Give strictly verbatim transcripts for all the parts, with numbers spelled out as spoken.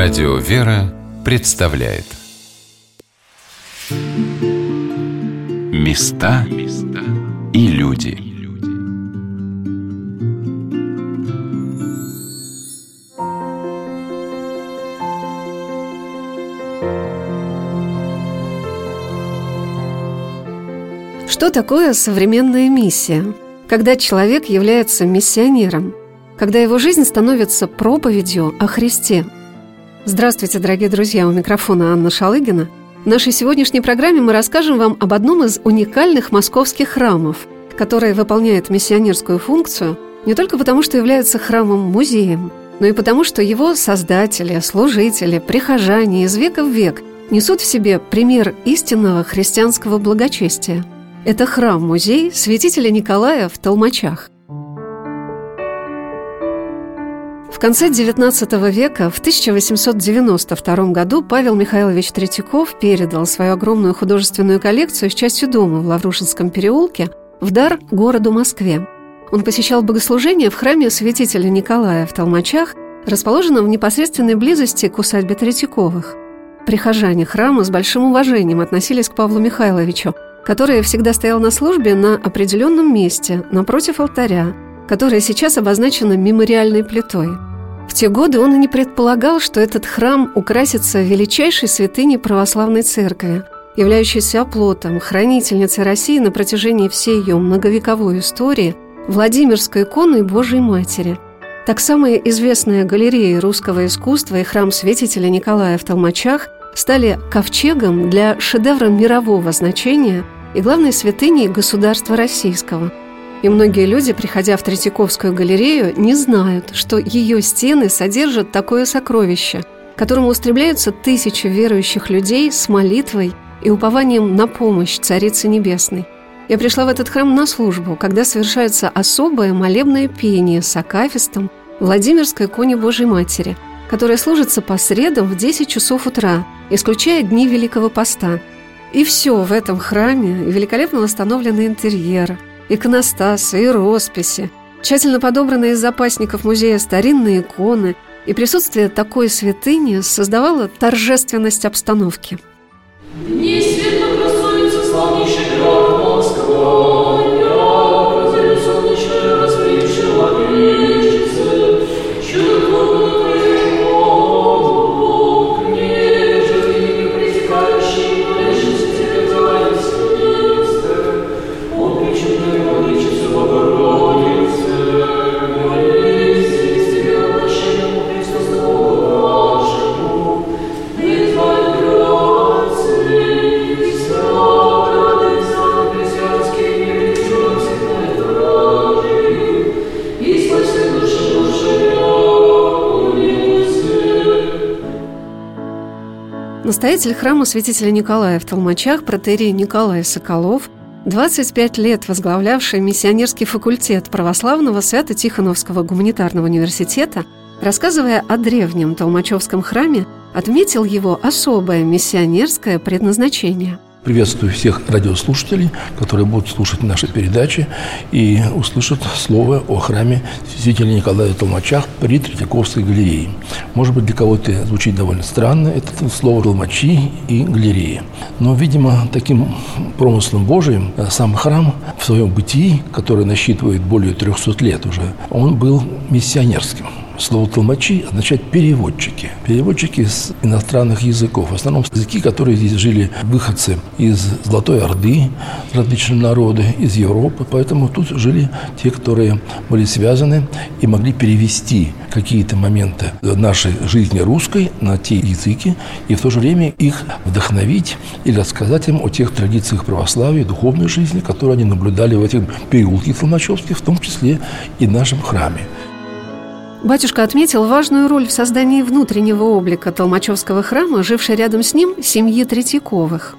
Радио «Вера» представляет Места и люди. Что такое современная миссия? Когда человек является миссионером, когда его жизнь становится проповедью о Христе. Здравствуйте, дорогие друзья! У микрофона Анна Шалыгина. В нашей сегодняшней программе мы расскажем вам об одном из уникальных московских храмов, который выполняет миссионерскую функцию не только потому, что является храмом-музеем, но и потому, что его создатели, служители, прихожане из века в век несут в себе пример истинного христианского благочестия. Это храм-музей святителя Николая в Толмачах. В конце девятнадцатого века, в тысяча восемьсот девяносто втором году, Павел Михайлович Третьяков передал свою огромную художественную коллекцию с частью дома в Лаврушинском переулке в дар городу Москве. Он посещал богослужения в храме святителя Николая в Толмачах, расположенном в непосредственной близости к усадьбе Третьяковых. Прихожане храма с большим уважением относились к Павлу Михайловичу, который всегда стоял на службе на определенном месте, напротив алтаря, которое сейчас обозначено мемориальной плитой. В те годы он и не предполагал, что этот храм украсится величайшей святыней православной церкви, являющейся оплотом, хранительницей России на протяжении всей ее многовековой истории, Владимирской иконой Божьей Матери. Так самая известная галерея русского искусства и храм святителя Николая в Толмачах стали ковчегом для шедевра мирового значения и главной святыней государства российского. И многие люди, приходя в Третьяковскую галерею, не знают, что ее стены содержат такое сокровище, к которому устремляются тысячи верующих людей с молитвой и упованием на помощь Царицы Небесной. Я пришла в этот храм на службу, когда совершается особое молебное пение с акафистом Владимирской иконе Божьей Матери, которое служится по средам в десять часов утра, исключая дни Великого Поста. И все в этом храме, великолепно восстановленный интерьер, иконостасы и росписи, тщательно подобранные из запасников музея старинные иконы, и присутствие такой святыни создавало торжественность обстановки. Дни светло красавица, славнейший град Москва, я прозрел солнечную распившего гречицы, чудо-горно твоего, кнеже живыми пресекающие млечности твои сницы, обличенные. Настоятель храма святителя Николая в Толмачах, протоиерей Николай Соколов, двадцать пять лет возглавлявший миссионерский факультет Православного Свято-Тихоновского гуманитарного университета, рассказывая о древнем Толмачевском храме, отметил его особое миссионерское предназначение. Приветствую всех радиослушателей, которые будут слушать наши передачи и услышат слово о храме святителя Николая в Толмачах при Третьяковской галерее. Может быть, для кого-то звучит довольно странно это слово «Толмачи» и «галерея». Но, видимо, таким промыслом Божиим сам храм в своем бытии, которое насчитывает более трехсот лет уже, он был миссионерским. Слово «толмачи» означает «переводчики». Переводчики из иностранных языков. В основном языки, которые здесь жили выходцы из Золотой Орды, различные народы, из Европы. Поэтому тут жили те, которые были связаны и могли перевести какие-то моменты нашей жизни русской на те языки и в то же время их вдохновить и рассказать им о тех традициях православия, духовной жизни, которые они наблюдали в этих переулках толмачевских, в том числе и в нашем храме. Батюшка отметил важную роль в создании внутреннего облика Толмачевского храма, жившей рядом с ним семьи Третьяковых.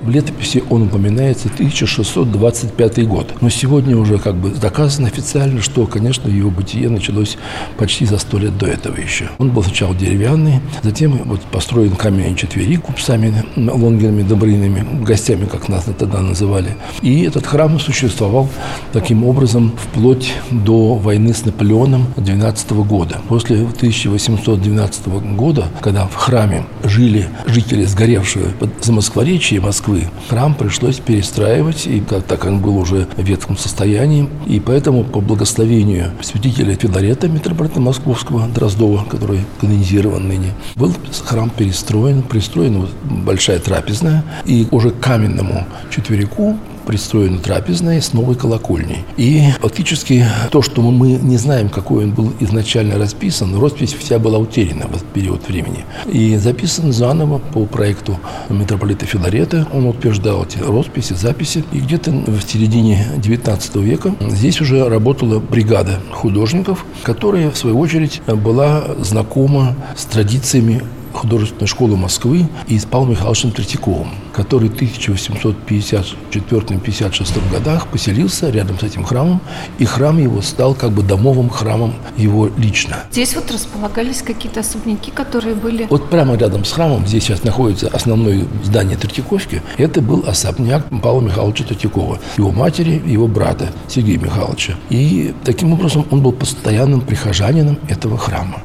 В летописи он упоминается тысяча шестьсот двадцать пятый год. Но сегодня уже как бы доказано официально, что, конечно, его бытие началось почти за сто лет до этого еще. Он был сначала деревянный, затем вот построен каменные четвери купцами, лонгинами, добрынами, гостями, как нас тогда называли. И этот храм существовал таким образом вплоть до войны с Наполеоном двенадцатого года. После тысяча восемьсот двенадцатого года, когда в храме жили жители сгоревшего под Замоскворечье Москвы, храм пришлось перестраивать, и так он был уже в ветхом состоянии. И поэтому по благословению святителя Филарета Митрополита Московского Дроздова, который канонизирован ныне, был храм перестроен, пристроена вот большая трапезная, и уже к каменному четверику пристроена трапезная с новой колокольней. И фактически то, что мы не знаем, какой он был изначально расписан, роспись вся была утеряна в этот период времени. И записан заново по проекту митрополита Филарета. Он утверждал эти росписи, записи. И где-то в середине девятнадцатого века здесь уже работала бригада художников, которая, в свою очередь, была знакома с традициями художественной школы Москвы и с Павлом Михайловичем Третьяковым, который в тысяча восемьсот пятьдесят четвёртом — пятьдесят шестом годах поселился рядом с этим храмом, и храм его стал как бы домовым храмом его лично. Здесь вот располагались какие-то особняки, которые были... Вот прямо рядом с храмом, здесь сейчас находится основное здание Третьяковки, это был особняк Павла Михайловича Третьякова, его матери, его брата Сергея Михайловича. И таким образом он был постоянным прихожанином этого храма.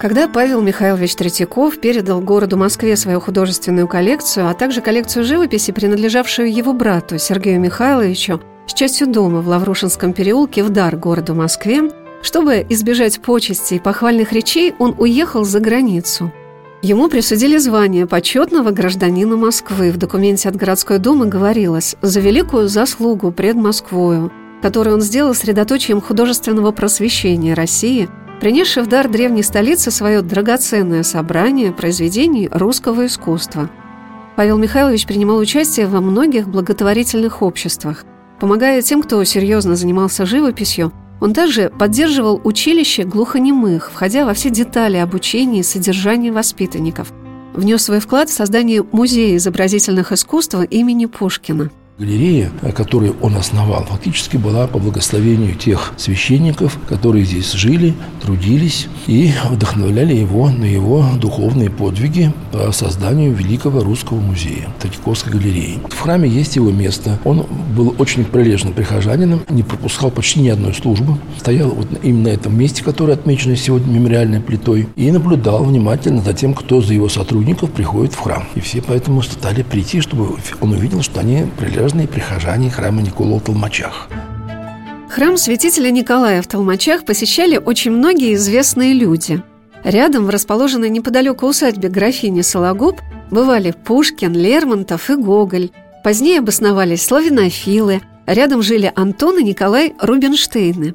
Когда Павел Михайлович Третьяков передал городу Москве свою художественную коллекцию, а также коллекцию живописи, принадлежавшую его брату Сергею Михайловичу, с частью дома в Лаврушинском переулке в дар городу Москве, чтобы избежать почестей и похвальных речей, он уехал за границу. Ему присудили звание почетного гражданина Москвы. В документе от городской думы говорилось «За великую заслугу пред Москвою», которую он сделал средоточием художественного просвещения России, принесший в дар древней столице свое драгоценное собрание произведений русского искусства. Павел Михайлович принимал участие во многих благотворительных обществах. Помогая тем, кто серьезно занимался живописью, он также поддерживал училище глухонемых, входя во все детали обучения и содержания воспитанников. Внес свой вклад в создание Музея изобразительных искусств имени Пушкина. Галерея, которую он основал, фактически была по благословению тех священников, которые здесь жили, трудились и вдохновляли его на его духовные подвиги по созданию великого русского музея Третьяковской галереи. В храме есть его место. Он был очень прилежным прихожанином, не пропускал почти ни одной службы. Стоял вот именно на этом месте, которое отмечено сегодня мемориальной плитой, и наблюдал внимательно за тем, кто за его сотрудников приходит в храм. И все поэтому стали прийти, чтобы он увидел, что они прилежны прихожане храма Николая в Толмачах. Храм святителя Николая в Толмачах посещали очень многие известные люди. Рядом, в расположенной неподалеку усадьбе графини Сологуб, бывали Пушкин, Лермонтов и Гоголь. Позднее обосновались славянофилы. Рядом жили Антон и Николай Рубинштейны.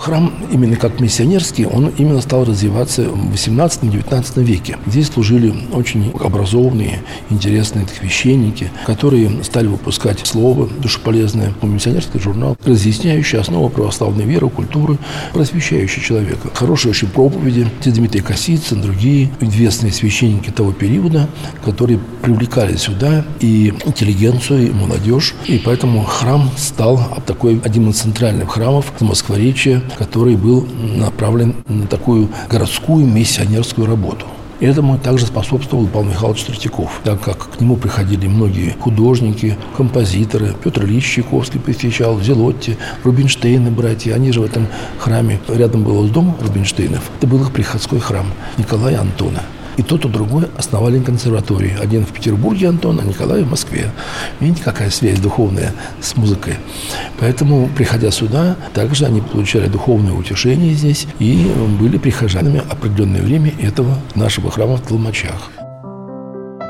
Храм, именно как миссионерский, он именно стал развиваться в восемнадцатом-девятнадцатом веке. Здесь служили очень образованные, интересные священники, которые стали выпускать слово душеполезное, миссионерский журнал, разъясняющий основы православной веры, культуры, просвещающий человека. Хорошие еще проповеди, Дмитрий Косицын, другие известные священники того периода, которые привлекали сюда и интеллигенцию, и молодежь. И поэтому храм стал такой одним из центральных храмов Замоскворечья, который был направлен на такую городскую миссионерскую работу. Этому также способствовал Павел Михайлович Третьяков, так как к нему приходили многие художники, композиторы. Петр Ильич Чайковский посещал, Зелотти, Рубинштейны, братья. Они же в этом храме. Рядом был дом Рубинштейнов. Это был их приходской храм Николая и Антона. И тот и другой основали консерватории. Один в Петербурге Антон, а Николай в Москве. Видите, какая связь духовная с музыкой. Поэтому, приходя сюда, также они получали духовное утешение здесь и были прихожанами определенное время этого нашего храма в Толмачах.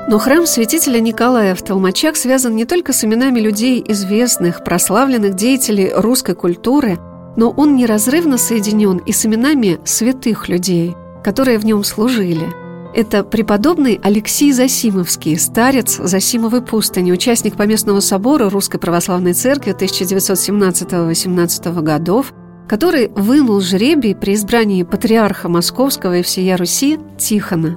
Но храм святителя Николая в Толмачах связан не только с именами людей известных, прославленных деятелей русской культуры, но он неразрывно соединен и с именами святых людей, которые в нем служили. Это преподобный Алексей Засимовский, старец Засимовой пустыни, участник Поместного собора Русской Православной Церкви тысяча девятьсот семнадцатого — восемнадцатого годов, который вынул жребий при избрании патриарха Московского и всея Руси Тихона.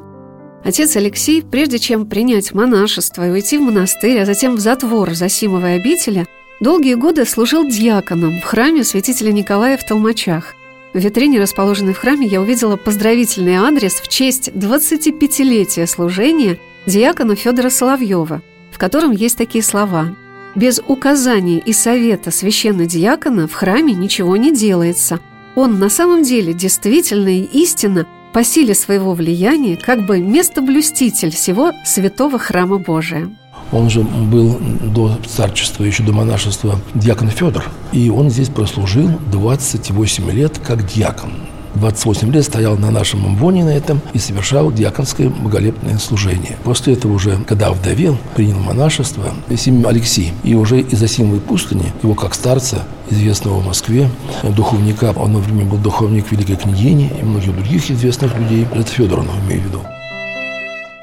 Отец Алексей, прежде чем принять монашество и уйти в монастырь, а затем в затвор Засимовой обители, долгие годы служил диаконом в храме святителя Николая в Толмачах. В витрине, расположенной в храме, я увидела поздравительный адрес в честь двадцатипятилетия служения диакона Федора Соловьева, в котором есть такие слова: «Без указания и совета священнодиакона в храме ничего не делается. Он на самом деле действительно и истинно по силе своего влияния как бы местоблюститель всего святого храма Божия». Он же был до старчества, еще до монашества, диакон Федор. И он здесь прослужил двадцать восемь лет как диакон. двадцать восемь лет стоял на нашем амвоне на этом и совершал диаконское богослужебное служение. После этого уже, когда вдовел, принял монашество Семен Алексей. И уже из Засимовой пустыни, его как старца, известного в Москве, духовника, он на время был духовник великой княгини и многих других известных людей, это Федора, но имею в виду.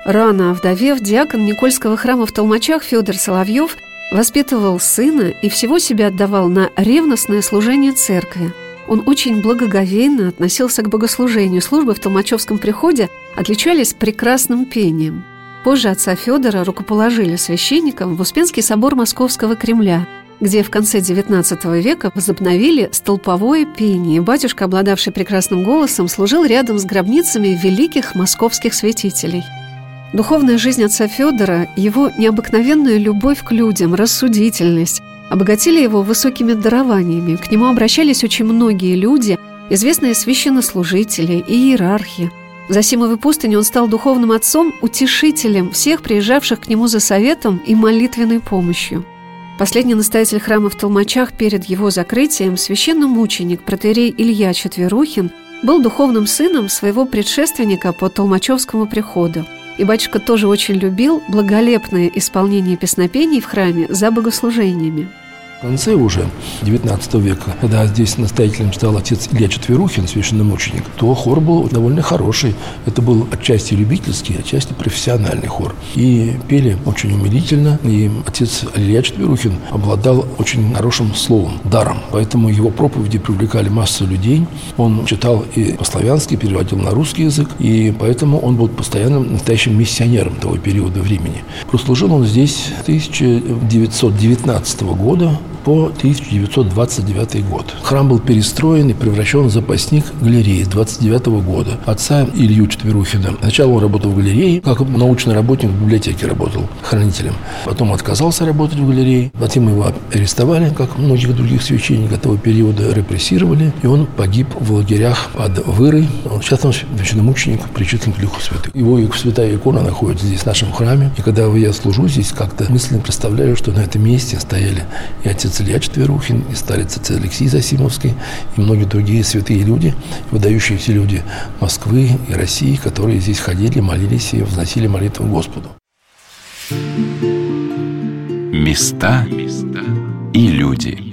Рано овдовев, диакон Никольского храма в Толмачах Федор Соловьев воспитывал сына и всего себя отдавал на ревностное служение церкви. Он очень благоговейно относился к богослужению. Службы в Толмачевском приходе отличались прекрасным пением. Позже отца Федора рукоположили священником в Успенский собор Московского Кремля, где в конце девятнадцатого века возобновили столповое пение. Батюшка, обладавший прекрасным голосом, служил рядом с гробницами великих московских святителей. Духовная жизнь отца Федора, его необыкновенную любовь к людям, рассудительность обогатили его высокими дарованиями. К нему обращались очень многие люди, известные священнослужители и иерархи. В Засимовой пустыне он стал духовным отцом, утешителем всех приезжавших к нему за советом и молитвенной помощью. Последний настоятель храма в Толмачах перед его закрытием, священномученик протоиерей Илья Четверухин, был духовным сыном своего предшественника по Толмачевскому приходу. И батюшка тоже очень любил благолепное исполнение песнопений в храме за богослужениями. В конце уже девятнадцатого века, когда здесь настоятелем стал отец Илья Четверухин, священномученик, то хор был довольно хороший. Это был отчасти любительский, отчасти профессиональный хор. И пели очень умилительно. И отец Илья Четверухин обладал очень хорошим словом, даром. Поэтому его проповеди привлекали массу людей. Он читал и по-славянски, переводил на русский язык. И поэтому он был постоянным настоящим миссионером того периода времени. Прослужил он здесь с тысяча девятьсот девятнадцатого года по тысяча девятьсот двадцать девятый год. Храм был перестроен и превращен в запасник галереи двадцать девятого года. Отца Илью Четверухина. Сначала он работал в галерее, как научный работник в библиотеке работал, хранителем. Потом отказался работать в галерее. Затем его арестовали, как многих других священников этого периода, репрессировали. И он погиб в лагерях под Вырой. Сейчас он священномученик, причислен к лику святых. Его святая икона находится здесь, в нашем храме. И когда я служу здесь, как-то мысленно представляю, что на этом месте стояли и отец Илья Четверухин, и старец Алексей Засимовский, и многие другие святые люди, выдающиеся люди Москвы и России, которые здесь ходили, молились и возносили молитву Господу. Места и люди.